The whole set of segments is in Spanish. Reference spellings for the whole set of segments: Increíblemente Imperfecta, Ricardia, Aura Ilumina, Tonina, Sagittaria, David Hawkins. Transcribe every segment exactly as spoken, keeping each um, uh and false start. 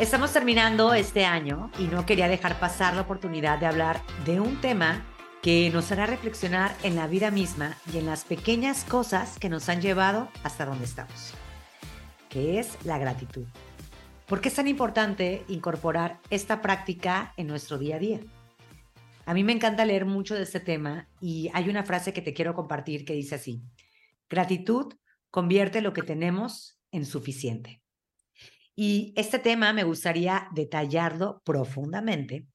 Estamos terminando este año y no quería dejar pasar la oportunidad de hablar de un tema que nos hará reflexionar en la vida misma y en las pequeñas cosas que nos han llevado hasta donde estamos, que es la gratitud. ¿Por qué es tan importante incorporar esta práctica en nuestro día a día? A mí me encanta leer mucho de este tema y hay una frase que te quiero compartir que dice así: gratitud convierte lo que tenemos en suficiente. Y este tema me gustaría detallarlo profundamente.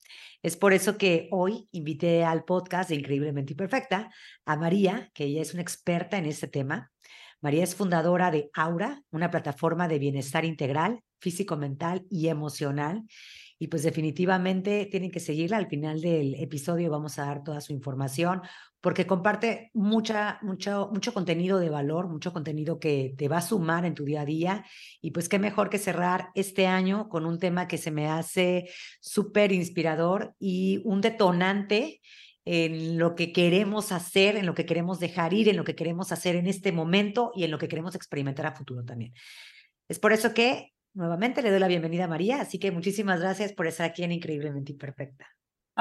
Es por eso que hoy invité al podcast de Increíblemente Imperfecta a María, que ella es una experta en este tema. María es fundadora de Aura, una plataforma de bienestar integral, físico, mental y emocional. Y pues definitivamente tienen que seguirla. Al final del episodio vamos a dar toda su información porque comparte mucha, mucho, mucho contenido de valor, mucho contenido que te va a sumar en tu día a día. Y pues qué mejor que cerrar este año con un tema que se me hace súper inspirador y un detonante en lo que queremos hacer, en lo que queremos dejar ir, en lo que queremos hacer en este momento y en lo que queremos experimentar a futuro también. Es por eso que nuevamente le doy la bienvenida a María, así que muchísimas gracias por estar aquí en Increíblemente Imperfecta.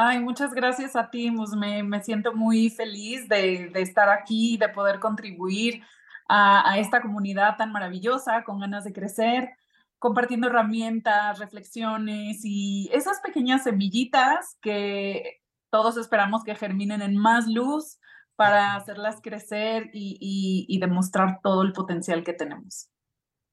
Ay, muchas gracias a ti, Musme. Me siento muy feliz de, de estar aquí, de poder contribuir a, a esta comunidad tan maravillosa, con ganas de crecer, compartiendo herramientas, reflexiones y esas pequeñas semillitas que todos esperamos que germinen en más luz para hacerlas crecer y, y, y demostrar todo el potencial que tenemos.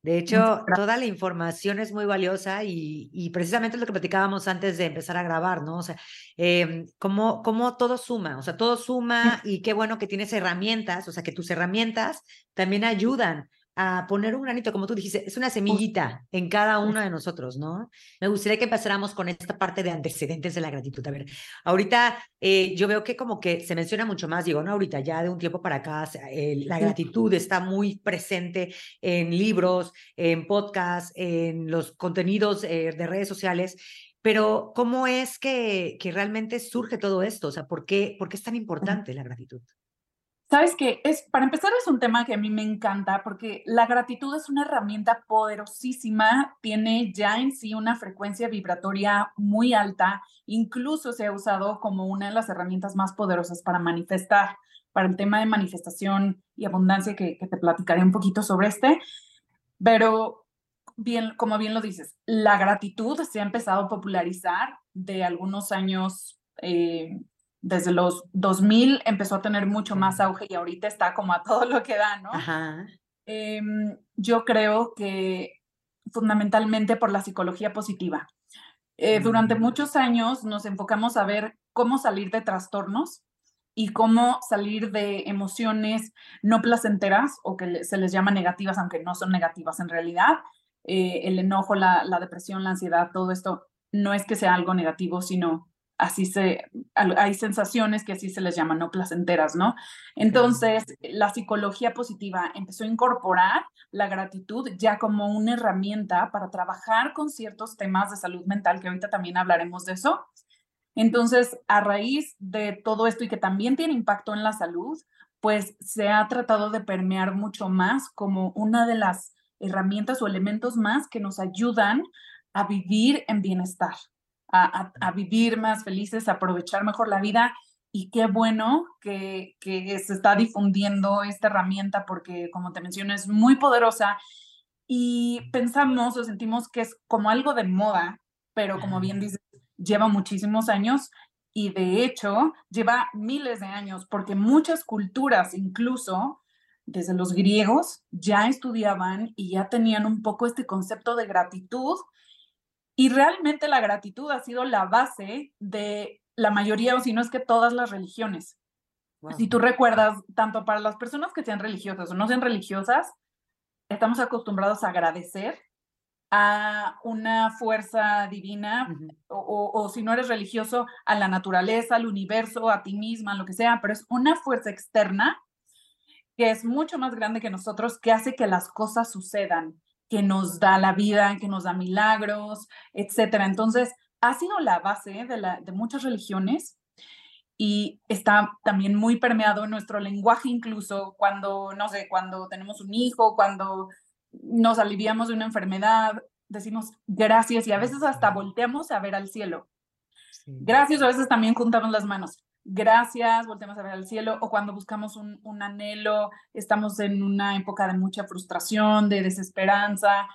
De hecho, toda la información es muy valiosa y, y precisamente es lo que platicábamos antes de empezar a grabar, ¿no? O sea, eh, cómo, cómo todo suma, o sea, todo suma y qué bueno que tienes herramientas, o sea, que tus herramientas también ayudan a poner un granito, como tú dijiste, es una semillita en cada uno de nosotros, ¿no? Me gustaría que empezáramos con esta parte de antecedentes de la gratitud. A ver, ahorita eh, yo veo que como que se menciona mucho más, digo, no ahorita, ya de un tiempo para acá, eh, la gratitud está muy presente en libros, en podcasts, en los contenidos eh, de redes sociales, pero ¿cómo es que, que realmente surge todo esto? O sea, ¿por qué, por qué es tan importante la gratitud? Sabes que es, para empezar, es un tema que a mí me encanta porque la gratitud es una herramienta poderosísima, tiene ya en sí una frecuencia vibratoria muy alta, incluso se ha usado como una de las herramientas más poderosas para manifestar, para el tema de manifestación y abundancia que, que te platicaré un poquito sobre este, pero bien, como bien lo dices, la gratitud se ha empezado a popularizar de algunos años eh, desde los dos mil empezó a tener mucho más auge y ahorita está como a todo lo que da, ¿no? Ajá. Eh, yo creo que fundamentalmente por la psicología positiva. Eh, mm. Durante muchos años nos enfocamos a ver cómo salir de trastornos y cómo salir de emociones no placenteras o que se les llama negativas, aunque no son negativas en realidad. Eh, el enojo, la, la depresión, la ansiedad, todo esto no es que sea algo negativo, sino así se, hay sensaciones que así se les llaman, no placenteras, ¿no? Entonces, la psicología positiva empezó a incorporar la gratitud ya como una herramienta para trabajar con ciertos temas de salud mental, que ahorita también hablaremos de eso. Entonces, a raíz de todo esto y que también tiene impacto en la salud, pues se ha tratado de permear mucho más como una de las herramientas o elementos más que nos ayudan a vivir en bienestar. A, a vivir más felices, a aprovechar mejor la vida. Y qué bueno que, que se está difundiendo esta herramienta porque, como te menciono, es muy poderosa y pensamos o sentimos que es como algo de moda, pero como bien dices, lleva muchísimos años y de hecho lleva miles de años porque muchas culturas, incluso desde los griegos, ya estudiaban y ya tenían un poco este concepto de gratitud. Y realmente la gratitud ha sido la base de la mayoría, o si no es que todas las religiones. Wow. Si tú recuerdas, tanto para las personas que sean religiosas o no sean religiosas, estamos acostumbrados a agradecer a una fuerza divina, uh-huh. o, o, o si no eres religioso, a la naturaleza, al universo, a ti misma, lo que sea, pero es una fuerza externa que es mucho más grande que nosotros, que hace que las cosas sucedan, que nos da la vida, que nos da milagros, etcétera. Entonces, ha sido la base de, la, de muchas religiones y está también muy permeado en nuestro lenguaje, incluso cuando, no sé, cuando tenemos un hijo, cuando nos aliviamos de una enfermedad, decimos gracias y a veces hasta volteamos a ver al cielo. Sí. Gracias, a veces también juntamos las manos. Gracias, volteamos a ver al cielo. O cuando buscamos un, un anhelo, estamos en una época de mucha frustración, de desesperanza.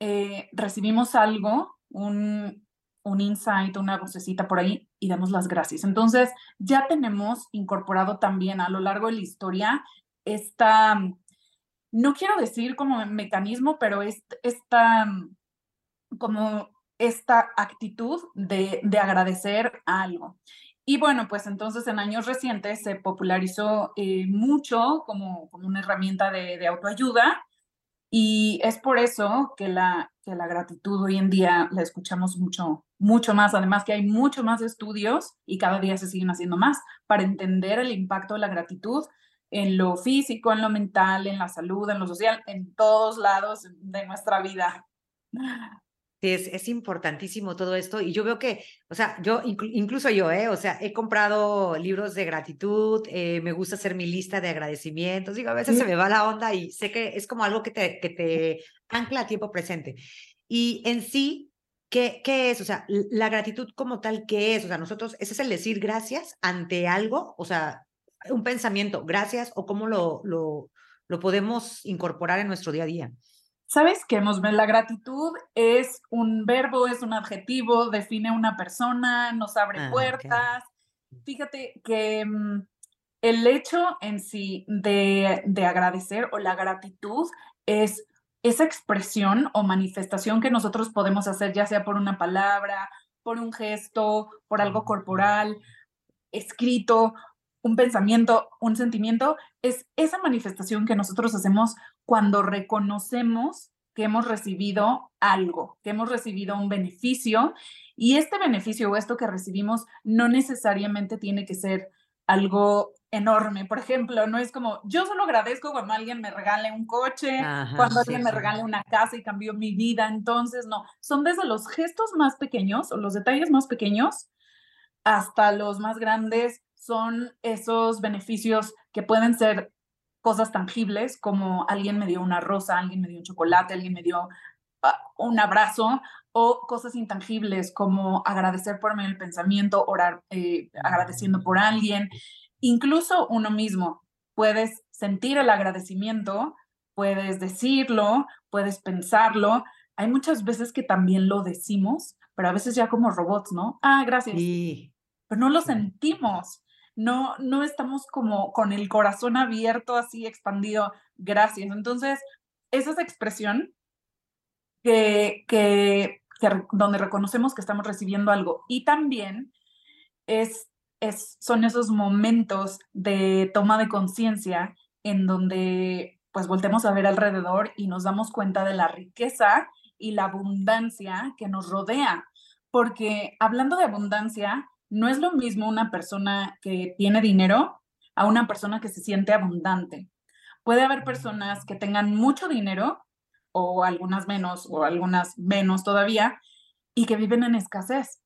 Eh, recibimos algo, un, un insight, una vocecita por ahí y damos las gracias. Entonces ya tenemos incorporado también a lo largo de la historia esta... No quiero decir como mecanismo, pero es esta, como esta actitud de, de agradecer algo. Y bueno, pues entonces en años recientes se popularizó eh, mucho como, como una herramienta de, de autoayuda, y es por eso que la, que la gratitud hoy en día la escuchamos mucho, mucho más. Además que hay mucho más estudios y cada día se siguen haciendo más para entender el impacto de la gratitud en lo físico, en lo mental, en la salud, en lo social, en todos lados de nuestra vida. Sí, es, es importantísimo todo esto, y yo veo que, o sea, yo, incluso yo, eh, o sea, he comprado libros de gratitud, eh, me gusta hacer mi lista de agradecimientos, digo, a veces sí. Se me va la onda y sé que es como algo que te, que te ancla a tiempo presente. Y en sí, ¿qué, ¿qué es? O sea, la gratitud como tal, ¿qué es? O sea, nosotros, ese es el decir gracias ante algo, o sea, un pensamiento, gracias, o cómo lo, lo, lo podemos incorporar en nuestro día a día. ¿Sabes qué, Mosme? La gratitud es un verbo, es un adjetivo, define a una persona, nos abre ah, puertas. Okay. Fíjate que um, el hecho en sí de, de agradecer, o la gratitud, es esa expresión o manifestación que nosotros podemos hacer, ya sea por una palabra, por un gesto, por algo corporal, escrito, un pensamiento, un sentimiento. Es esa manifestación que nosotros hacemos cuando reconocemos que hemos recibido algo, que hemos recibido un beneficio, y este beneficio o esto que recibimos no necesariamente tiene que ser algo enorme. Por ejemplo, no es como, yo solo agradezco cuando alguien me regale un coche, Ajá, cuando alguien sí, me sí. regale una casa y cambió mi vida. Entonces, no, son desde los gestos más pequeños o los detalles más pequeños hasta los más grandes. Son esos beneficios que pueden ser cosas tangibles, como alguien me dio una rosa, alguien me dio un chocolate, alguien me dio uh, un abrazo, o cosas intangibles como agradecer por medio del pensamiento, orar eh, agradeciendo por alguien. Incluso uno mismo, puedes sentir el agradecimiento, puedes decirlo, puedes pensarlo. Hay muchas veces que también lo decimos, pero a veces ya como robots, ¿no? Ah, gracias. Sí. Pero no lo sentimos. No, no estamos como con el corazón abierto, así expandido, gracias. Entonces, esa es la expresión que, que, que, donde reconocemos que estamos recibiendo algo. Y también es, es, son esos momentos de toma de conciencia en donde pues voltemos a ver alrededor y nos damos cuenta de la riqueza y la abundancia que nos rodea. Porque hablando de abundancia, no es lo mismo una persona que tiene dinero a una persona que se siente abundante. Puede haber personas que tengan mucho dinero, o algunas menos, o algunas menos todavía, y que viven en escasez.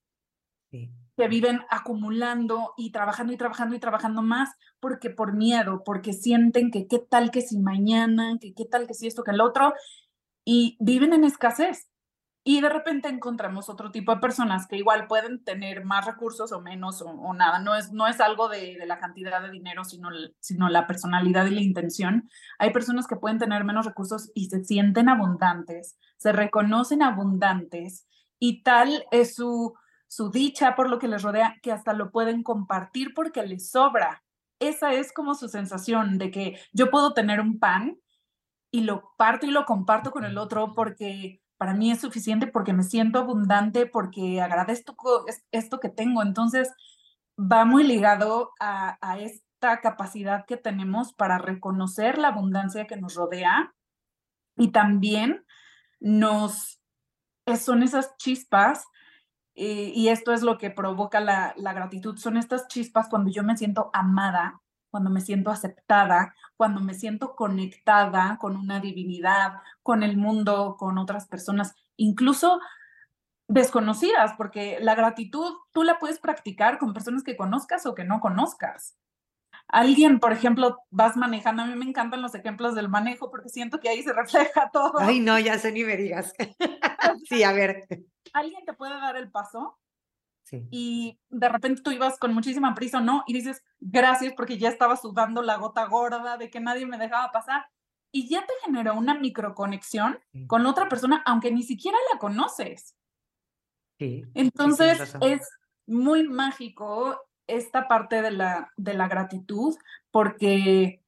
Sí. Que viven acumulando y trabajando y trabajando y trabajando más, porque por miedo, porque sienten que qué tal que si mañana, que qué tal que si esto, que el otro, y viven en escasez. Y de repente encontramos otro tipo de personas que igual pueden tener más recursos o menos o, o nada. No es, no es algo de, de la cantidad de dinero, sino, sino la personalidad y la intención. Hay personas que pueden tener menos recursos y se sienten abundantes, se reconocen abundantes, y tal es su, su dicha por lo que les rodea que hasta lo pueden compartir porque les sobra. Esa es como su sensación de que yo puedo tener un pan y lo parto y lo comparto con el otro porque... para mí es suficiente, porque me siento abundante, porque agradezco esto que tengo. Entonces, va muy ligado a, a esta capacidad que tenemos para reconocer la abundancia que nos rodea, y también nos, son esas chispas, eh, y esto es lo que provoca la, la gratitud, son estas chispas cuando yo me siento amada, cuando me siento aceptada, cuando me siento conectada con una divinidad, con el mundo, con otras personas, incluso desconocidas, porque la gratitud tú la puedes practicar con personas que conozcas o que no conozcas. Alguien, por ejemplo, vas manejando. A mí me encantan los ejemplos del manejo porque siento que ahí se refleja todo. Ay, no, ya sé, ni me digas. Sí, a ver. Alguien te puede dar el paso. Sí. Y de repente tú ibas con muchísima prisa, ¿no? Y dices, gracias, porque ya estaba sudando la gota gorda de que nadie me dejaba pasar. Y ya te generó una microconexión sí. con otra persona, aunque ni siquiera la conoces. Sí. Entonces sí, es muy mágico esta parte de la, de la gratitud, porque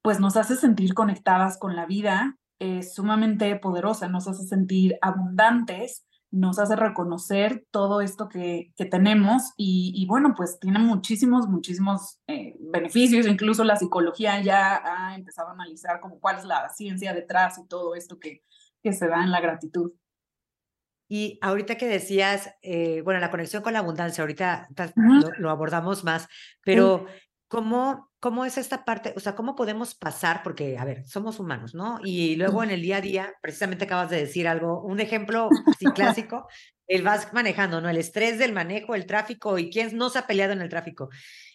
pues nos hace sentir conectadas con la vida, es sumamente poderosa, nos hace sentir abundantes, nos hace reconocer todo esto que, que tenemos y, y bueno, pues tiene muchísimos, muchísimos eh, beneficios. Incluso la psicología ya ha empezado a analizar como cuál es la ciencia detrás y todo esto que, que se da en la gratitud. Y ahorita que decías, eh, bueno, la conexión con la abundancia, ahorita lo, lo abordamos más, pero ¿cómo, ¿cómo es esta parte? O sea, ¿cómo podemos pasar? Porque, a ver, somos humanos, ¿no? Y luego en el día a día, precisamente acabas de decir algo, un ejemplo así clásico, el vas manejando, ¿no? El estrés del manejo, el tráfico, y quién no se ha peleado en el tráfico.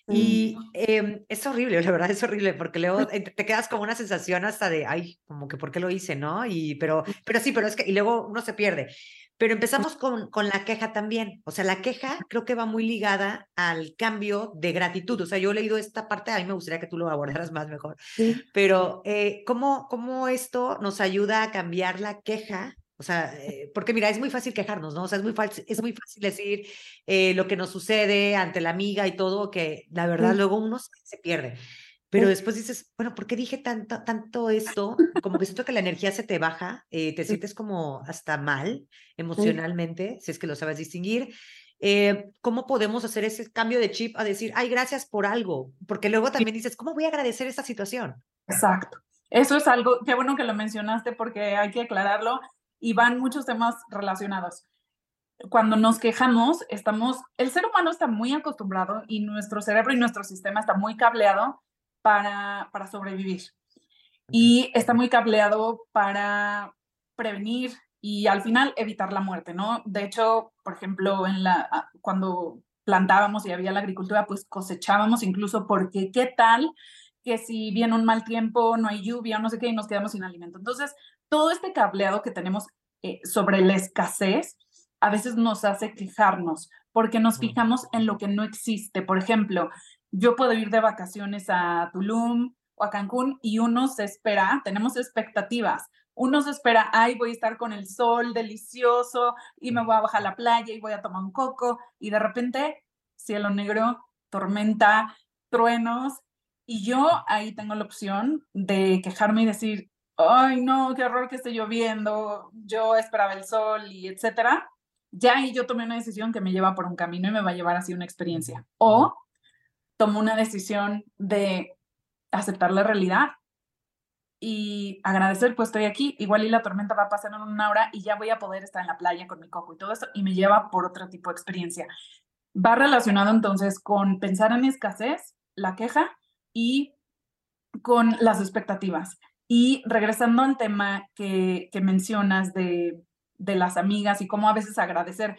Y eh, es horrible, la verdad es horrible, porque luego te quedas con una sensación hasta de, ay, como que ¿por qué lo hice, no? Y, pero, pero sí, pero es que, y luego uno se pierde. Pero empezamos con, con la queja también. O sea, la queja creo que va muy ligada al cambio de gratitud. O sea, yo he leído esta parte, a mí me gustaría que tú lo abordaras más mejor. Sí. Pero, eh, ¿cómo, ¿cómo esto nos ayuda a cambiar la queja? O sea, eh, porque mira, es muy fácil quejarnos, ¿no? O sea, es muy fácil, es muy fácil decir eh, lo que nos sucede ante la amiga y todo, que la verdad sí. luego uno se, se pierde. Pero después dices, bueno, ¿por qué dije tanto, tanto esto? Como que siento que la energía se te baja, eh, te sientes como hasta mal emocionalmente, si es que lo sabes distinguir. Eh, ¿Cómo podemos hacer ese cambio de chip a decir, ay, gracias por algo? Porque luego también dices, ¿cómo voy a agradecer esta situación? Exacto. Eso es algo, qué bueno que lo mencionaste porque hay que aclararlo y van muchos temas relacionados. Cuando nos quejamos, estamos, el ser humano está muy acostumbrado y nuestro cerebro y nuestro sistema está muy cableado Para, para sobrevivir. Y está muy cableado para prevenir y al final evitar la muerte, ¿no? De hecho, por ejemplo, en la, cuando plantábamos y había la agricultura, pues cosechábamos incluso porque qué tal que si viene un mal tiempo, no hay lluvia, no sé qué, y nos quedamos sin alimento. Entonces, todo este cableado que tenemos eh, sobre la escasez a veces nos hace quejarnos porque nos fijamos en lo que no existe. Por ejemplo, yo puedo ir de vacaciones a Tulum o a Cancún y uno se espera, tenemos expectativas. Uno se espera, ay, voy a estar con el sol delicioso y me voy a bajar a la playa y voy a tomar un coco. Y de repente, cielo negro, tormenta, truenos. Y yo ahí tengo la opción de quejarme y decir, ay, no, qué horror que esté lloviendo. Yo esperaba el sol y etcétera. Ya ahí yo tomé una decisión que me lleva por un camino y me va a llevar así una experiencia. O tomo una decisión de aceptar la realidad y agradecer, pues estoy aquí, igual y la tormenta va a pasar en una hora y ya voy a poder estar en la playa con mi coco y todo eso, y me lleva por otro tipo de experiencia. Va relacionado entonces con pensar en escasez, la queja y con las expectativas. Y regresando al tema que, que mencionas de, de las amigas y cómo a veces agradecer,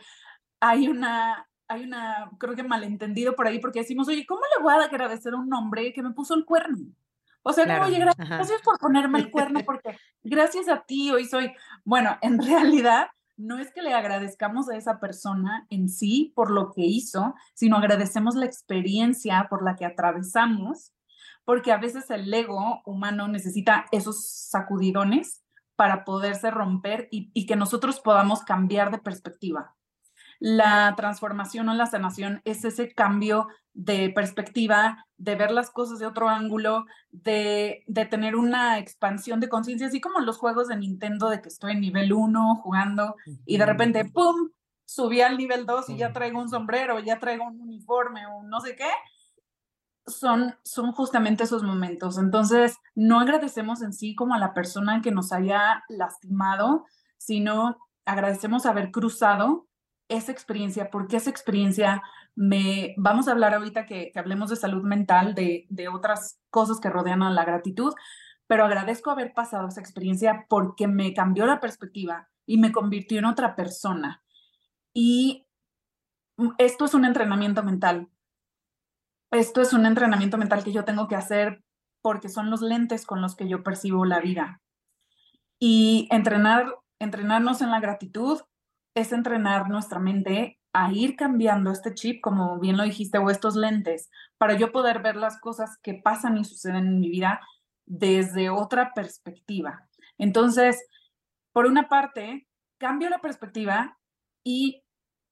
hay una... hay una, creo que malentendido por ahí, porque decimos, oye, ¿cómo le voy a agradecer a un hombre que me puso el cuerno? O sea, claro. Oye, gracias, gracias por ponerme el cuerno, porque gracias a ti hoy soy... Bueno, en realidad, no es que le agradezcamos a esa persona en sí por lo que hizo, sino agradecemos la experiencia por la que atravesamos, porque a veces el ego humano necesita esos sacudidones para poderse romper y, y que nosotros podamos cambiar de perspectiva. La transformación o la sanación es ese cambio de perspectiva, de ver las cosas de otro ángulo, de, de tener una expansión de conciencia, así como los juegos de Nintendo de que estoy en nivel uno jugando y de repente, ¡pum!, subí al nivel dos y ya traigo un sombrero, ya traigo un uniforme o no sé qué. Son, son justamente esos momentos. Entonces, no agradecemos en sí como a la persona que nos haya lastimado, sino agradecemos haber cruzado esa experiencia, porque esa experiencia me... Vamos a hablar ahorita que, que hablemos de salud mental, de, de otras cosas que rodean a la gratitud, pero agradezco haber pasado esa experiencia porque me cambió la perspectiva y me convirtió en otra persona. Y esto es un entrenamiento mental. esto es un entrenamiento mental que yo tengo que hacer porque son los lentes con los que yo percibo la vida. Y entrenar, entrenarnos en la gratitud es entrenar nuestra mente a ir cambiando este chip, como bien lo dijiste, o estos lentes, para yo poder ver las cosas que pasan y suceden en mi vida desde otra perspectiva. Entonces, por una parte, cambio la perspectiva y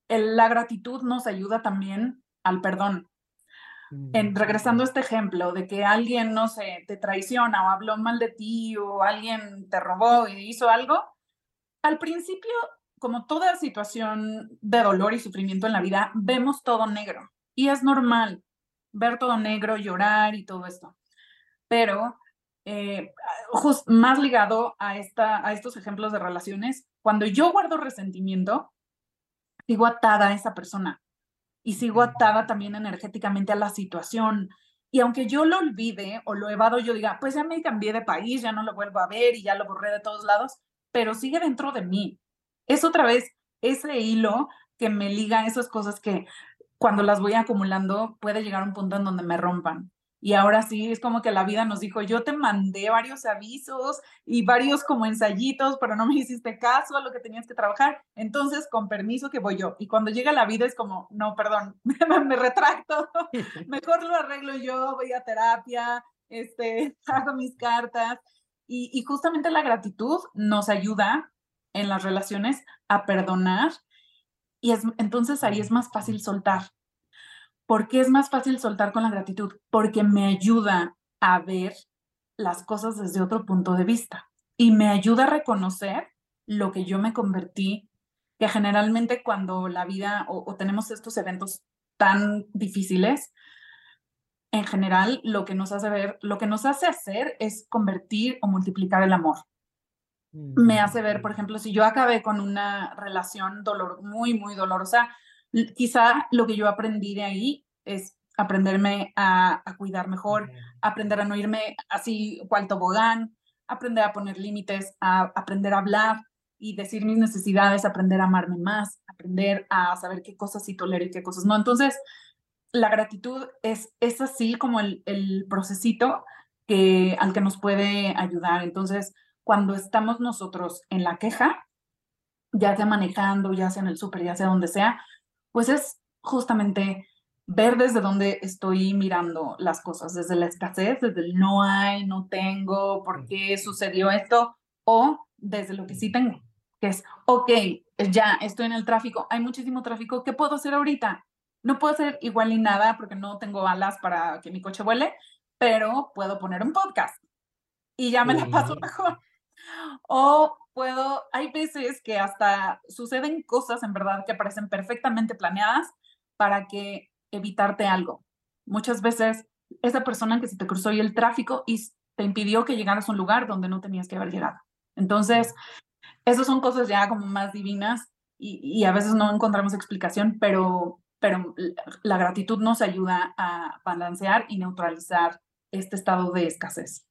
el, la gratitud nos ayuda también al perdón. En, regresando a este ejemplo de que alguien, no sé, te traiciona o habló mal de ti o alguien te robó y hizo algo, al principio, como toda situación de dolor y sufrimiento en la vida, vemos todo negro. Y es normal ver todo negro, llorar y todo esto. Pero eh, just, más ligado a, esta, a estos ejemplos de relaciones, cuando yo guardo resentimiento, sigo atada a esa persona. Y sigo atada también energéticamente a la situación. Y aunque yo lo olvide o lo evado, yo diga, pues ya me cambié de país, ya no lo vuelvo a ver y ya lo borré de todos lados, pero sigue dentro de mí. Es otra vez ese hilo que me liga a esas cosas que cuando las voy acumulando puede llegar a un punto en donde me rompan. Y ahora sí, es como que la vida nos dijo, yo te mandé varios avisos y varios como ensayitos, pero no me hiciste caso a lo que tenías que trabajar. Entonces, con permiso que voy yo. Y cuando llega la vida es como, no, perdón, me retracto. Mejor lo arreglo yo, voy a terapia, este, hago mis cartas. Y, y justamente la gratitud nos ayuda en las relaciones a perdonar. Y es, entonces ahí es más fácil soltar. ¿Por qué es más fácil soltar con la gratitud? Porque me ayuda a ver las cosas desde otro punto de vista y me ayuda a reconocer lo que yo me convertí, que generalmente cuando la vida o, o tenemos estos eventos tan difíciles, en general lo que nos hace ver, lo que nos hace hacer es convertir o multiplicar el amor. Mm. Me hace ver, por ejemplo, si yo acabé con una relación dolor, muy, muy dolorosa, quizá lo que yo aprendí de ahí es aprenderme a, a cuidar mejor, aprender a no irme así cual tobogán, aprender a poner límites, a aprender a hablar y decir mis necesidades, aprender a amarme más, aprender a saber qué cosas sí tolero y qué cosas no. Entonces, la gratitud es, es así como el, el procesito que, al que nos puede ayudar. Entonces, cuando estamos nosotros en la queja, ya sea manejando, ya sea en el súper, ya sea donde sea, pues es justamente ver desde dónde estoy mirando las cosas, desde la escasez, desde el no hay, no tengo, por qué sucedió esto, o desde lo que sí tengo, que es, ok, ya estoy en el tráfico, hay muchísimo tráfico, ¿qué puedo hacer ahorita? No puedo hacer igual ni nada porque no tengo alas para que mi coche vuele, pero puedo poner un podcast y ya me la paso mejor. O puedo, hay veces que hasta suceden cosas en verdad que parecen perfectamente planeadas para que evitarte algo. Muchas veces esa persona que se te cruzó y el tráfico y te impidió que llegaras a un lugar donde no tenías que haber llegado. Entonces, esas son cosas ya como más divinas y, y a veces no encontramos explicación, pero, pero la gratitud nos ayuda a balancear y neutralizar este estado de escasez.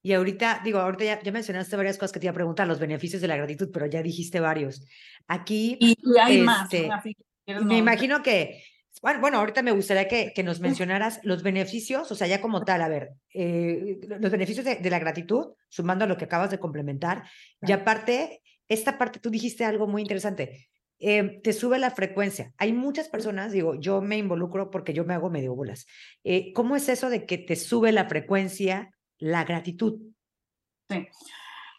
Y ahorita, digo, ahorita ya, ya mencionaste varias cosas que te iba a preguntar, los beneficios de la gratitud, pero ya dijiste varios. Aquí... Y, y hay este, más. Así que me no. imagino que... Bueno, bueno, ahorita me gustaría que, que nos mencionaras los beneficios, o sea, ya como tal, a ver, eh, los beneficios de, de la gratitud, sumando a lo que acabas de complementar. Y aparte, esta parte, tú dijiste algo muy interesante. Eh, te sube la frecuencia. Hay muchas personas, digo, yo me involucro porque yo me hago medio bolas. Eh, ¿Cómo es eso de que te sube la frecuencia... la gratitud? Sí.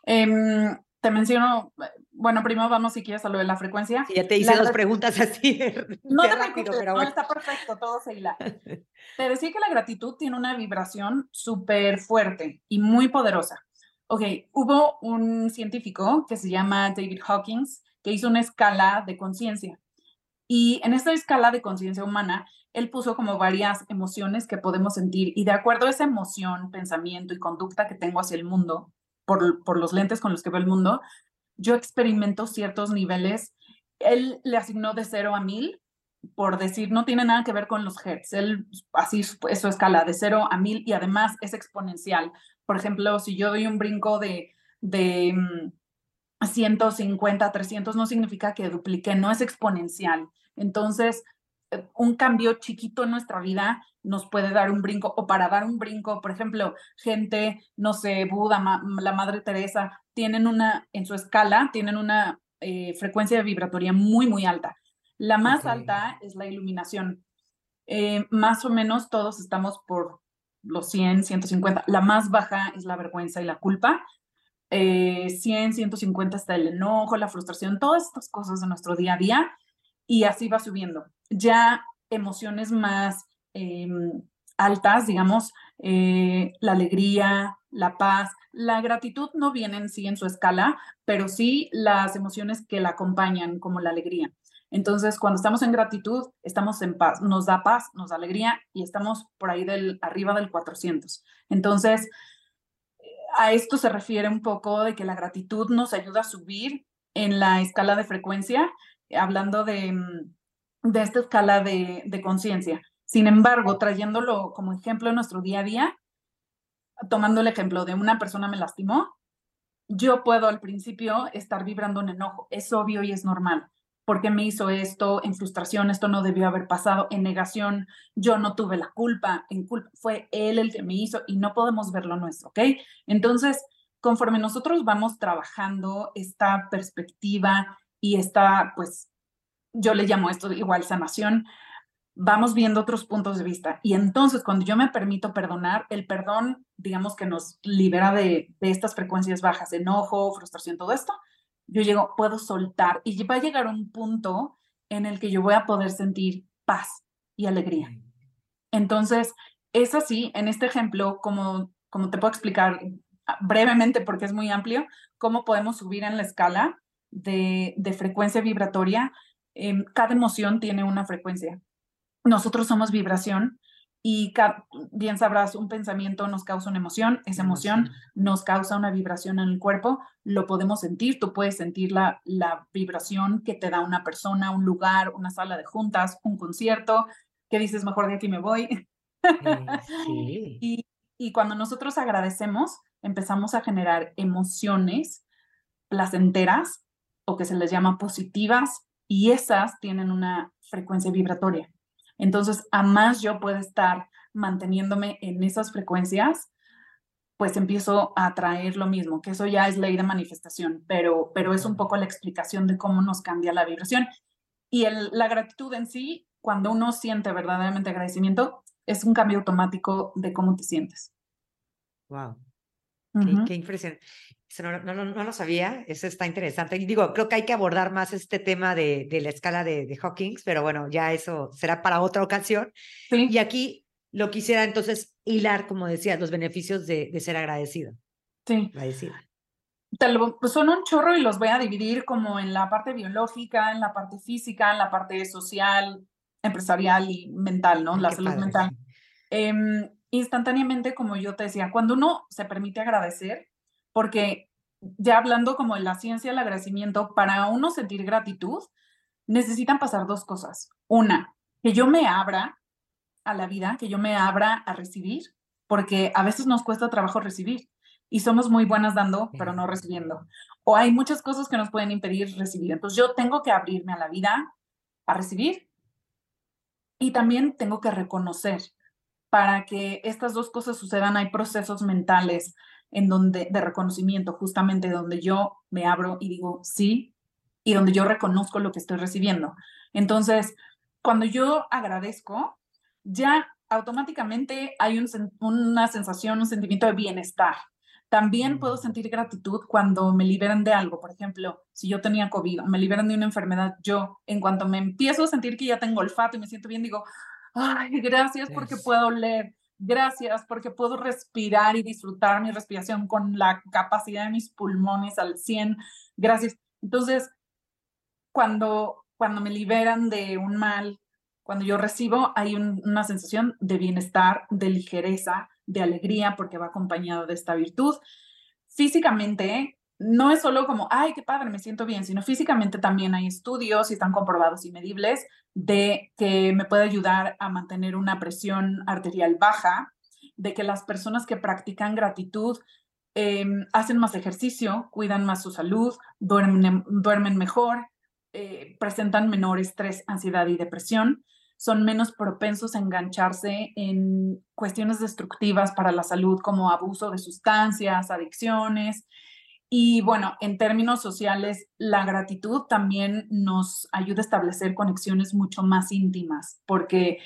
Eh, te menciono, bueno, primero vamos si quieres a lo de la frecuencia. Sí, ya te hice la dos preguntas así. De, no de te rápido, pero bueno. No, está perfecto, todo se hila. Te decía que la gratitud tiene una vibración súper fuerte y muy poderosa. Ok, hubo un científico que se llama David Hawkins que hizo una escala de conciencia. Y en esta escala de conciencia humana, él puso como varias emociones que podemos sentir y de acuerdo a esa emoción, pensamiento y conducta que tengo hacia el mundo, por, por los lentes con los que veo el mundo, yo experimento ciertos niveles. Él le asignó de cero a mil, por decir, no tiene nada que ver con los hertz. Él, así es su escala, de cero a mil y además es exponencial. Por ejemplo, si yo doy un brinco de... de ciento cincuenta, trescientos, no significa que duplique, no es exponencial. Entonces, un cambio chiquito en nuestra vida nos puede dar un brinco, o para dar un brinco, por ejemplo, gente, no sé, Buda, ma, la Madre Teresa, tienen una, en su escala, tienen una eh, frecuencia de vibratoria muy, muy alta. La más okay. alta es la iluminación. Eh, más o menos todos estamos por los cien, ciento cincuenta. La más baja es la vergüenza y la culpa. Eh, cien, ciento cincuenta está el enojo, la frustración, todas estas cosas de nuestro día a día. Y así va subiendo. Ya emociones más eh, altas, digamos, eh, la alegría, la paz, la gratitud no viene en sí en su escala, pero sí las emociones que la acompañan, como la alegría. Entonces, cuando estamos en gratitud, estamos en paz, nos da paz, nos da alegría y estamos por ahí del, arriba del cuatrocientos. Entonces, a esto se refiere un poco de que la gratitud nos ayuda a subir en la escala de frecuencia, hablando de, de esta escala de, de conciencia. Sin embargo, trayéndolo como ejemplo en nuestro día a día, tomando el ejemplo de una persona me lastimó, yo puedo al principio estar vibrando en enojo, es obvio y es normal. ¿Por qué me hizo esto? En frustración, esto no debió haber pasado, en negación, yo no tuve la culpa, en culpa, fue él el que me hizo y no podemos ver lo nuestro, ¿ok? Entonces, conforme nosotros vamos trabajando esta perspectiva y esta, pues, yo le llamo esto igual sanación, vamos viendo otros puntos de vista. Y entonces, cuando yo me permito perdonar, el perdón, digamos que nos libera de, de estas frecuencias bajas, enojo, frustración, todo esto, yo llego, puedo soltar y va a llegar un punto en el que yo voy a poder sentir paz y alegría. Entonces, es así, en este ejemplo, como, como te puedo explicar brevemente porque es muy amplio, cómo podemos subir en la escala de, de frecuencia vibratoria. Eh, cada emoción tiene una frecuencia. Nosotros somos vibración y cada, bien sabrás, un pensamiento nos causa una emoción, esa emoción nos causa una vibración en el cuerpo, lo podemos sentir, tú puedes sentir la, la vibración que te da una persona, un lugar, una sala de juntas, un concierto, que dices, mejor de aquí me voy. Sí. y, y cuando nosotros agradecemos, empezamos a generar emociones placenteras, o que se les llama positivas, y esas tienen una frecuencia vibratoria. Entonces, a más yo pueda estar manteniéndome en esas frecuencias, pues empiezo a atraer lo mismo, que eso ya es ley de manifestación, pero, pero es un poco la explicación de cómo nos cambia la vibración. Y el, la gratitud en sí, cuando uno siente verdaderamente agradecimiento, es un cambio automático de cómo te sientes. Wow. Uh-huh. Qué, qué impresionante. No, no, no lo sabía, eso está interesante. Y digo, creo que hay que abordar más este tema de, de la escala de, de Hawkins, pero bueno, ya eso será para otra ocasión. Sí. Y aquí lo quisiera entonces hilar, como decías, los beneficios de, de ser agradecido. Sí. Agradecida. Te lo, son un chorro y los voy a dividir como en la parte biológica, en la parte física, en la parte social, empresarial y mental, ¿no? Ay, la salud padre. Mental. Eh, instantáneamente, como yo te decía, cuando uno se permite agradecer, porque ya hablando como de la ciencia del agradecimiento, para uno sentir gratitud, necesitan pasar dos cosas. Una, que yo me abra a la vida, que yo me abra a recibir, porque a veces nos cuesta trabajo recibir y somos muy buenas dando, pero no recibiendo. O hay muchas cosas que nos pueden impedir recibir. Entonces yo tengo que abrirme a la vida, a recibir, y también tengo que reconocer. Para que estas dos cosas sucedan, hay procesos mentales en donde, de reconocimiento, justamente donde yo me abro y digo sí, y donde yo reconozco lo que estoy recibiendo. Entonces, cuando yo agradezco, ya automáticamente hay un, una sensación, un sentimiento de bienestar. También puedo sentir gratitud cuando me liberan de algo. Por ejemplo, si yo tenía COVID, me liberan de una enfermedad, yo, en cuanto me empiezo a sentir que ya tengo olfato y me siento bien, digo, ay, gracias porque puedo oler. Gracias porque puedo respirar y disfrutar mi respiración con la capacidad de mis pulmones al cien. Gracias. Entonces, cuando, cuando me liberan de un mal, cuando yo recibo, hay un, una sensación de bienestar, de ligereza, de alegría, porque va acompañado de esta virtud. Físicamente, ¿eh? No es solo como, ay, qué padre, me siento bien, sino físicamente también hay estudios y están comprobados y medibles de que me puede ayudar a mantener una presión arterial baja, de que las personas que practican gratitud eh, hacen más ejercicio, cuidan más su salud, duermen, duermen mejor, eh, presentan menor estrés, ansiedad y depresión. son menos propensos a engancharse en cuestiones destructivas para la salud como abuso de sustancias, adicciones. Y bueno, en términos sociales, la gratitud también nos ayuda a establecer conexiones mucho más íntimas, porque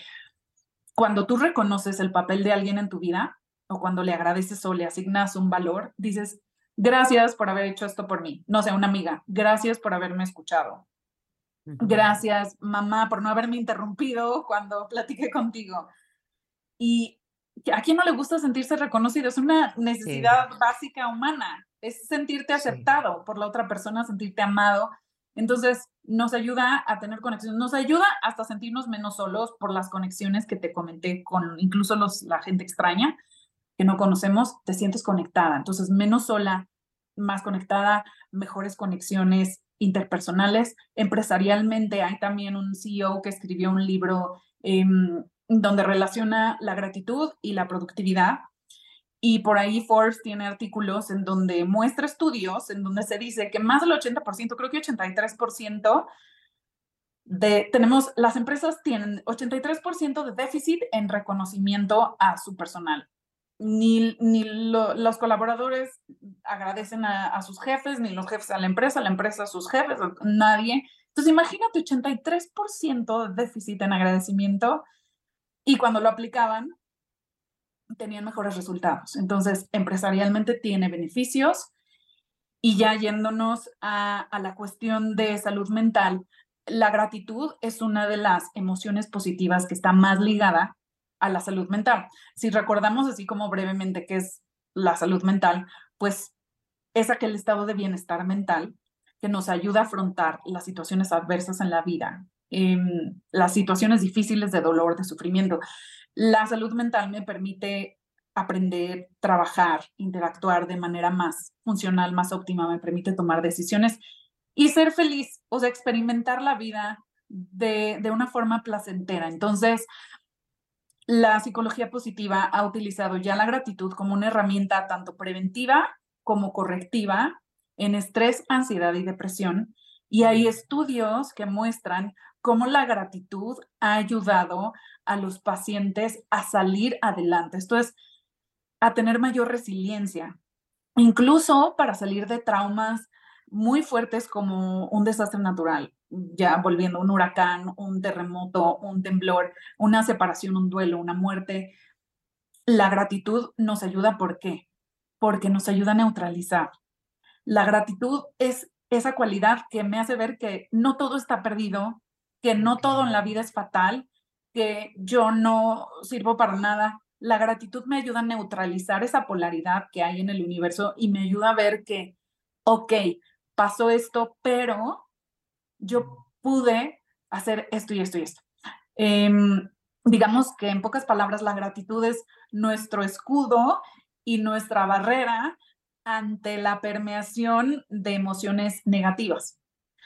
cuando tú reconoces el papel de alguien en tu vida o cuando le agradeces o le asignas un valor, dices, gracias por haber hecho esto por mí. No sé, una amiga, gracias por haberme escuchado. Gracias, mamá, por no haberme interrumpido cuando platiqué contigo. Y ¿a quién no le gusta sentirse reconocido? Es una necesidad sí. básica humana. Es sentirte aceptado sí. por la otra persona, sentirte amado. Entonces, nos ayuda a tener conexiones. Nos ayuda hasta sentirnos menos solos por las conexiones que te comenté con incluso los, la gente extraña que no conocemos. Te sientes conectada. Entonces, menos sola, más conectada, mejores conexiones interpersonales. Empresarialmente, hay también un C E O que escribió un libro eh, donde relaciona la gratitud y la productividad. Y por ahí Forbes tiene artículos en donde muestra estudios, en donde se dice que más del ochenta por ciento, creo que ochenta y tres por ciento, de, tenemos, las empresas tienen ochenta y tres por ciento de déficit en reconocimiento a su personal. Ni, ni lo, los colaboradores agradecen a, a sus jefes, ni los jefes a la empresa, la empresa a sus jefes, nadie. Entonces imagínate ochenta y tres por ciento de déficit en agradecimiento. Y cuando lo aplicaban, tenían mejores resultados. Entonces, empresarialmente tiene beneficios. Y ya yéndonos a, a la cuestión de salud mental, la gratitud es una de las emociones positivas que está más ligada a la salud mental. Si recordamos así como brevemente qué es la salud mental, pues es aquel estado de bienestar mental que nos ayuda a afrontar las situaciones adversas en la vida. En las situaciones difíciles de dolor, de sufrimiento. La salud mental me permite aprender, trabajar, interactuar de manera más funcional, más óptima, me permite tomar decisiones y ser feliz, o sea, experimentar la vida de, de una forma placentera. Entonces, la psicología positiva ha utilizado ya la gratitud como una herramienta tanto preventiva como correctiva en estrés, ansiedad y depresión. Y hay estudios que muestran cómo la gratitud ha ayudado a los pacientes a salir adelante. Esto es, a tener mayor resiliencia, incluso para salir de traumas muy fuertes como un desastre natural, ya volviendo un huracán, un terremoto, un temblor, una separación, un duelo, una muerte. La gratitud nos ayuda, ¿por qué? Porque nos ayuda a neutralizar. La gratitud es esa cualidad que me hace ver que no todo está perdido, que no todo en la vida es fatal, que yo no sirvo para nada. La gratitud me ayuda a neutralizar esa polaridad que hay en el universo y me ayuda a ver que, ok, pasó esto, pero yo pude hacer esto y esto y esto. Eh, digamos que en pocas palabras la gratitud es nuestro escudo y nuestra barrera ante la permeación de emociones negativas,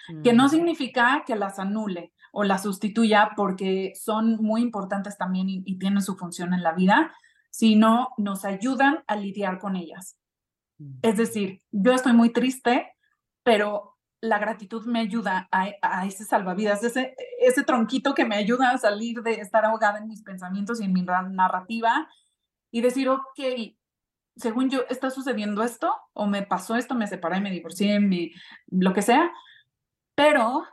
mm. que no significa que las anule o la sustituya porque son muy importantes también y, y tienen su función en la vida, sino nos ayudan a lidiar con ellas. Mm. Es decir, yo estoy muy triste, pero la gratitud me ayuda a, a ese salvavidas, ese, ese tronquito que me ayuda a salir de estar ahogada en mis pensamientos y en mi narrativa y decir, ok, según yo, está sucediendo esto, o me pasó esto, me separé, me divorcié, me, lo que sea, pero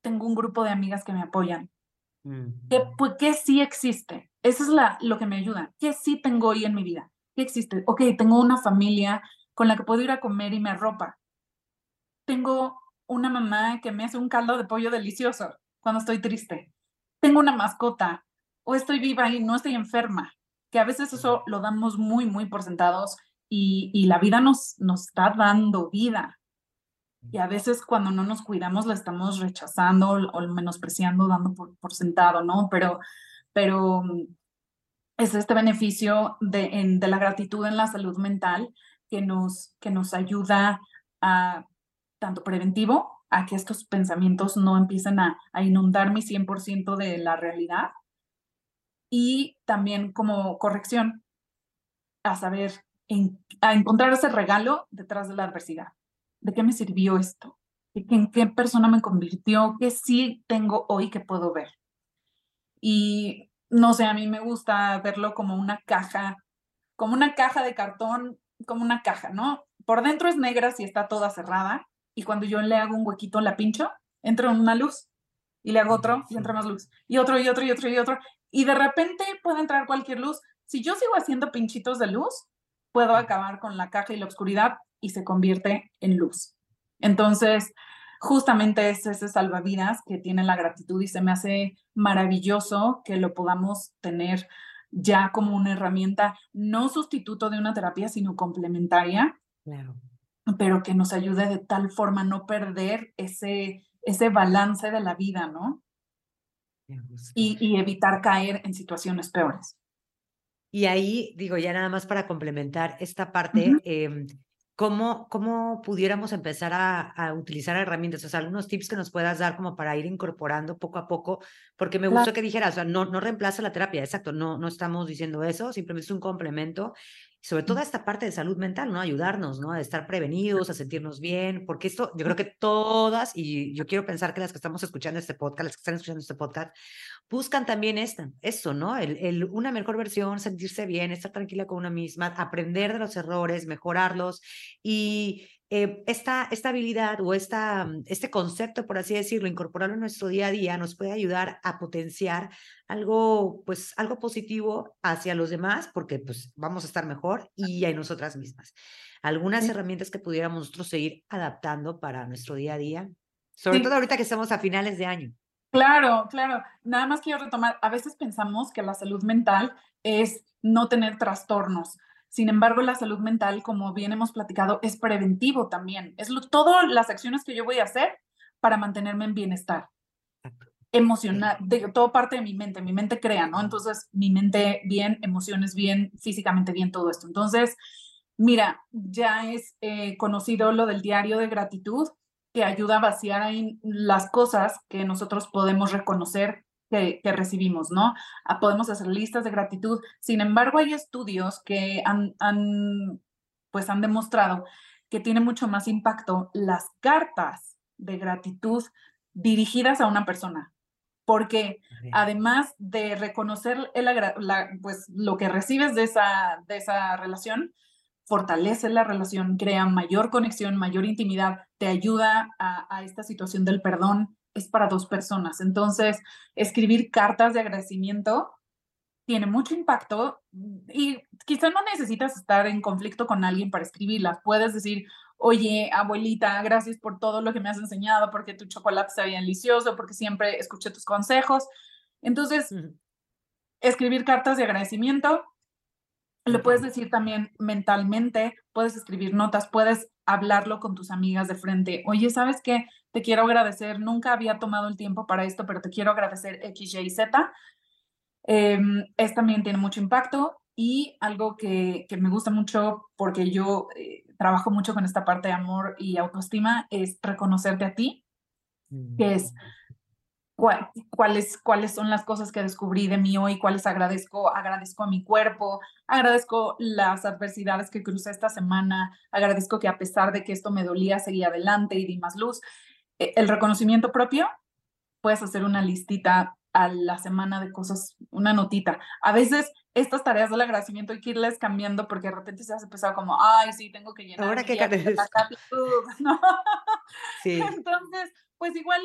tengo un grupo de amigas que me apoyan. Mm. Que, pues, que sí existe. Eso es la, lo que me ayuda. Que sí tengo hoy en mi vida. ¿Qué existe? Ok, tengo una familia con la que puedo ir a comer y me arropa. Tengo una mamá que me hace un caldo de pollo delicioso cuando estoy triste. Tengo una mascota, o estoy viva y no estoy enferma. Que a veces eso lo damos muy, muy por sentados y, y la vida nos, nos está dando vida. Y a veces cuando no nos cuidamos la estamos rechazando o, o menospreciando, dando por, por sentado, ¿no? Pero, pero es este beneficio de, en, de la gratitud en la salud mental que nos, que nos ayuda a, tanto preventivo, a que estos pensamientos no empiecen a, a inundar mi cien por ciento de la realidad. Y también como corrección, a saber, en, a encontrar ese regalo detrás de la adversidad. ¿De qué me sirvió esto? ¿En qué persona me convirtió? ¿Qué sí tengo hoy que puedo ver? y no sé, a mí me gusta verlo como una caja, como una caja de cartón, como una caja, ¿no? Por dentro es negra si está toda cerrada, y cuando yo le hago un huequito, la pincho, entra una luz, y le hago otro, y entra más luz, y otro, y otro, y otro, y otro, y de repente puede entrar cualquier luz. Si yo sigo haciendo pinchitos de luz, puedo acabar con la caja y la oscuridad, y se convierte en luz. Entonces, justamente es ese salvavidas que tiene la gratitud, y se me hace maravilloso que lo podamos tener ya como una herramienta, no sustituto de una terapia, sino complementaria, claro, pero que nos ayude de tal forma a no perder ese, ese balance de la vida, ¿no? Y, y evitar caer en situaciones peores. Y ahí, digo, ya nada más para complementar esta parte, uh-huh. eh, ¿Cómo, ¿Cómo pudiéramos empezar a, a utilizar herramientas? O sea, algunos tips que nos puedas dar como para ir incorporando poco a poco, porque me gustó que dijeras, o sea, no, no reemplaza la terapia, exacto, no, no estamos diciendo eso, simplemente es un complemento, sobre todo esta parte de salud mental, ¿no? Ayudarnos, ¿no? A estar prevenidos, a sentirnos bien, porque esto, yo creo que todas, y yo quiero pensar que las que estamos escuchando este podcast, las que están escuchando este podcast, buscan también esta, eso, ¿no? El, el, una mejor versión, sentirse bien, estar tranquila con una misma, aprender de los errores, mejorarlos. Y eh, esta, esta habilidad o esta, este concepto, por así decirlo, incorporarlo en nuestro día a día, nos puede ayudar a potenciar algo, pues, algo positivo hacia los demás, porque pues, vamos a estar mejor y a nosotras mismas. Algunas sí. herramientas que pudiéramos nosotros seguir adaptando para nuestro día a día, sobre sí. todo ahorita que estamos a finales de año. Claro, claro. Nada más quiero retomar, a veces pensamos que la salud mental es no tener trastornos. Sin embargo, la salud mental, como bien hemos platicado, es preventivo también. Es lo, todas las acciones que yo voy a hacer para mantenerme en bienestar emocional, de todo parte de mi mente. Mi mente crea, ¿no? Entonces, mi mente bien, emociones bien, físicamente bien, todo esto. Entonces, mira, ya es eh, conocido lo del diario de gratitud, que ayuda a vaciar ahí las cosas que nosotros podemos reconocer Que, que recibimos, ¿no? Podemos hacer listas de gratitud. Sin embargo, hay estudios que han, han, pues han demostrado que tiene mucho más impacto las cartas de gratitud dirigidas a una persona, porque además de reconocer el, la, pues, lo que recibes de esa, de esa relación, fortalece la relación, crea mayor conexión, mayor intimidad, te ayuda a, a esta situación del perdón. Es para dos personas. Entonces, escribir cartas de agradecimiento tiene mucho impacto y quizás no necesitas estar en conflicto con alguien para escribirlas. Puedes decir, oye, abuelita, gracias por todo lo que me has enseñado, porque tu chocolate sabía delicioso, porque siempre escuché tus consejos. Entonces, uh-huh. escribir cartas de agradecimiento, lo puedes decir también mentalmente, puedes escribir notas, puedes hablarlo con tus amigas de frente. Oye, ¿sabes qué? Te quiero agradecer, nunca había tomado el tiempo para esto, pero te quiero agradecer X, Y, Z. Eh, este también tiene mucho impacto y algo que, que me gusta mucho porque yo eh, trabajo mucho con esta parte de amor y autoestima es reconocerte a ti, mm. que es... ¿Cuáles, cuáles son las cosas que descubrí de mí hoy? ¿Cuáles agradezco? Agradezco a mi cuerpo, agradezco las adversidades que crucé esta semana, agradezco que a pesar de que esto me dolía, seguí adelante y di más luz. El reconocimiento propio, puedes hacer una listita a la semana de cosas, una notita. A veces estas tareas del agradecimiento hay que irles cambiando porque de repente se hace pesado como, ay, sí, tengo que llenar. Ahora que careces. ¿No? Sí. Entonces... pues igual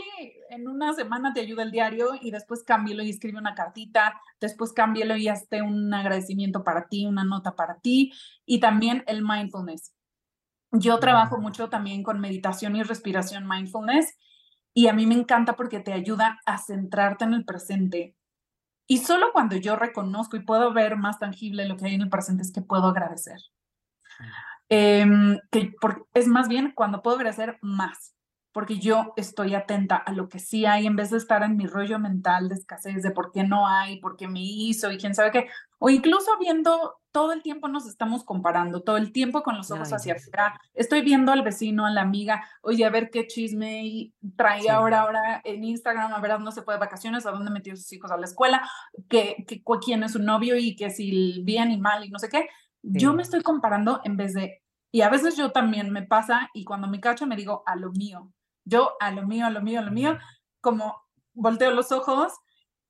en una semana te ayuda el diario y después cámbialo y escribe una cartita, después cámbialo y hazte un agradecimiento para ti, una nota para ti. Y también el mindfulness. Yo trabajo mucho también con meditación y respiración mindfulness y a mí me encanta porque te ayuda a centrarte en el presente. Y solo cuando yo reconozco y puedo ver más tangible lo que hay en el presente es que puedo agradecer. Eh, que por, es más bien cuando puedo agradecer más. Porque yo estoy atenta a lo que sí hay, en vez de estar en mi rollo mental de escasez, de por qué no hay, por qué me hizo y quién sabe qué. O incluso viendo, todo el tiempo nos estamos comparando, todo el tiempo con los ojos hacia afuera. Estoy viendo al vecino, a la amiga, oye, a ver qué chisme trae sí. ahora, ahora en Instagram, a ver, no se puede vacaciones, a dónde metió sus hijos a la escuela, que, que, quién es su novio y que si bien y mal y no sé qué. Sí. Yo me estoy comparando en vez de, y a veces yo también me pasa y cuando me cacho me digo a lo mío. Yo a lo mío, a lo mío, a lo mío, como volteo los ojos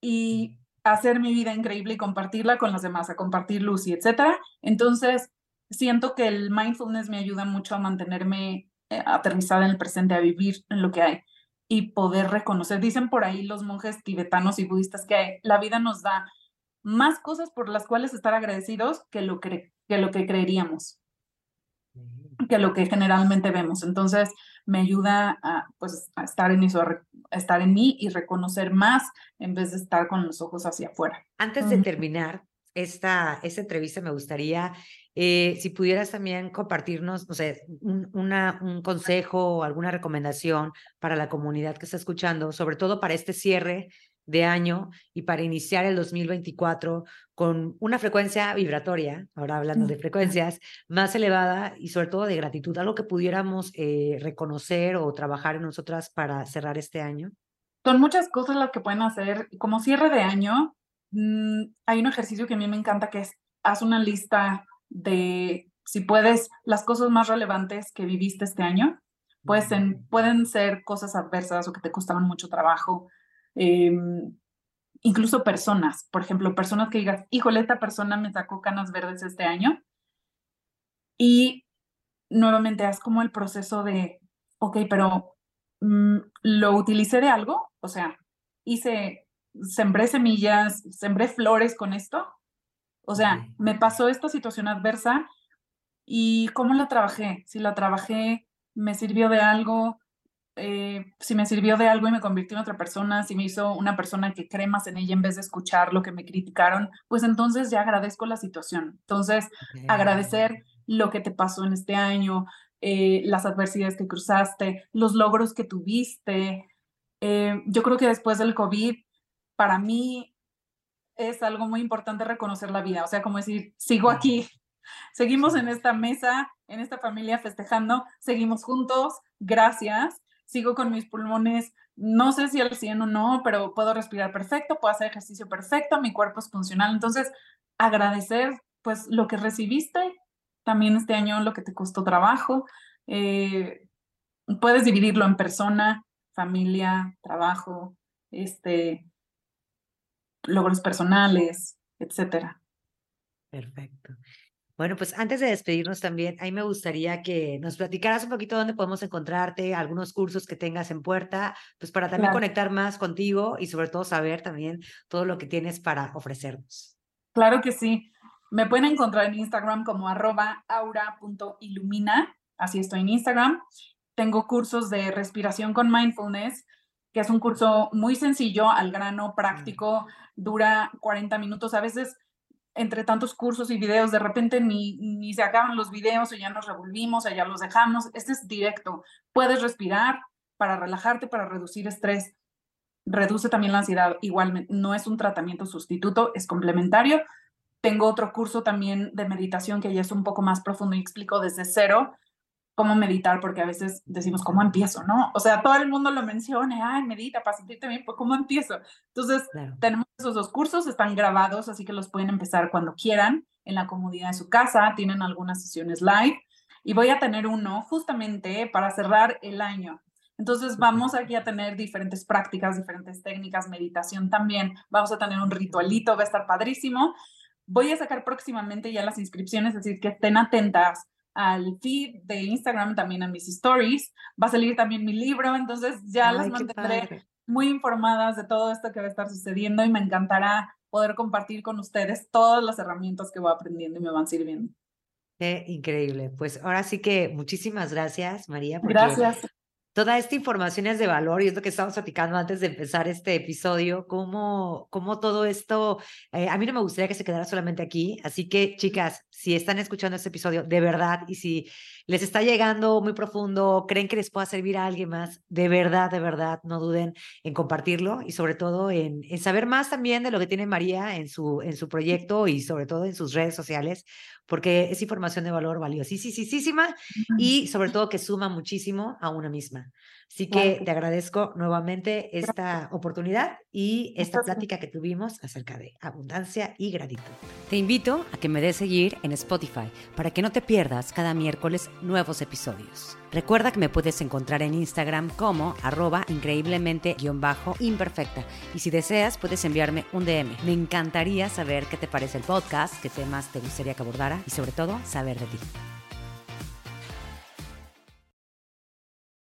y hacer mi vida increíble y compartirla con los demás, a compartir luz y etcétera. Entonces, siento que el mindfulness me ayuda mucho a mantenerme aterrizada en el presente, a vivir en lo que hay y poder reconocer. Dicen por ahí los monjes tibetanos y budistas que la vida nos da más cosas por las cuales estar agradecidos que lo que, que, lo que creeríamos, que lo que generalmente vemos. Entonces, me ayuda a, pues, a estar en eso, a estar en mí y reconocer más en vez de estar con los ojos hacia afuera. Antes de terminar esta, esta entrevista, me gustaría... Eh, si pudieras también compartirnos, no sé, un, una, un consejo o alguna recomendación para la comunidad que está escuchando, sobre todo para este cierre de año y para iniciar el dos mil veinticuatro con una frecuencia vibratoria, ahora hablando de frecuencias, más elevada y sobre todo de gratitud, algo que pudiéramos eh, reconocer o trabajar en nosotras para cerrar este año. Son muchas cosas las que pueden hacer. Como cierre de año, mmm, hay un ejercicio que a mí me encanta, que es, haz una lista de, si puedes, las cosas más relevantes que viviste este año. Pues en, pueden ser cosas adversas o que te costaban mucho trabajo, eh, incluso personas, por ejemplo, personas que digas, híjole, esta persona me sacó canas verdes este año, y nuevamente haz como el proceso de, ok, pero mm, ¿lo utilicé de algo? O sea, hice, sembré semillas, sembré flores con esto. O sea, me pasó esta situación adversa y ¿cómo la trabajé? Si la trabajé, ¿me sirvió de algo? Eh, si me sirvió de algo y me convirtió en otra persona, si me hizo una persona que cree más en ella en vez de escuchar lo que me criticaron, pues entonces ya agradezco la situación. Entonces, okay, agradecer lo que te pasó en este año, eh, las adversidades que cruzaste, los logros que tuviste. Eh, yo creo que después del COVID, para mí, es algo muy importante reconocer la vida. O sea, como decir, sigo aquí, seguimos en esta mesa, en esta familia festejando, seguimos juntos, gracias, sigo con mis pulmones, no sé si al cien o no, pero puedo respirar perfecto, puedo hacer ejercicio perfecto, mi cuerpo es funcional. Entonces, agradecer pues lo que recibiste, también este año lo que te costó trabajo. Eh, puedes dividirlo en persona, familia, trabajo, este... logros personales, etcétera. Perfecto. Bueno, pues antes de despedirnos también, a mí me gustaría que nos platicaras un poquito dónde podemos encontrarte, algunos cursos que tengas en puerta, pues para también, claro, conectar más contigo y sobre todo saber también todo lo que tienes para ofrecernos. Claro que sí. Me pueden encontrar en Instagram como arroba aura.ilumina. Así estoy en Instagram. Tengo cursos de respiración con mindfulness, que es un curso muy sencillo, al grano, práctico, dura cuarenta minutos. A veces, entre tantos cursos y videos, de repente ni, ni se acaban los videos, o ya nos revolvimos, o ya los dejamos. Este es directo. Puedes respirar para relajarte, para reducir estrés. Reduce también la ansiedad. Igualmente, no es un tratamiento sustituto, es complementario. Tengo otro curso también de meditación que ya es un poco más profundo y explico desde cero cómo meditar, porque a veces decimos, ¿cómo empiezo? ¿No? O sea, todo el mundo lo menciona, ay, medita para sentirte bien, pues ¿cómo empiezo? Entonces, claro, tenemos esos dos cursos, están grabados, así que los pueden empezar cuando quieran, en la comodidad de su casa, tienen algunas sesiones live, y voy a tener uno justamente para cerrar el año. Entonces, vamos aquí a tener diferentes prácticas, diferentes técnicas, meditación también, vamos a tener un ritualito, va a estar padrísimo. Voy a sacar próximamente ya las inscripciones, así que estén atentas al feed de Instagram, también a mis stories. Va a salir también mi libro, entonces ya Ay, las mantendré padre. muy informadas de todo esto que va a estar sucediendo y me encantará poder compartir con ustedes todas las herramientas que voy aprendiendo y me van sirviendo. Qué increíble. Pues ahora sí que muchísimas gracias, María. Gracias. Toda esta información es de valor y es lo que estábamos platicando antes de empezar este episodio, cómo, cómo todo esto, eh, a mí no me gustaría que se quedara solamente aquí, así que chicas, si están escuchando este episodio de verdad y si les está llegando muy profundo, creen que les pueda servir a alguien más, de verdad, de verdad, no duden en compartirlo y sobre todo en, en saber más también de lo que tiene María en su, en su proyecto y sobre todo en sus redes sociales, porque es información de valor valiosísima y sobre todo que suma muchísimo a una misma. misma. Así que te agradezco nuevamente esta oportunidad y esta plática que tuvimos acerca de abundancia y gratitud. Te invito a que me des seguir en Spotify para que no te pierdas cada miércoles nuevos episodios. Recuerda que me puedes encontrar en Instagram como arroba increíblemente-imperfecta y si deseas puedes enviarme un D M. Me encantaría saber qué te parece el podcast, qué temas te gustaría que abordara y sobre todo saber de ti.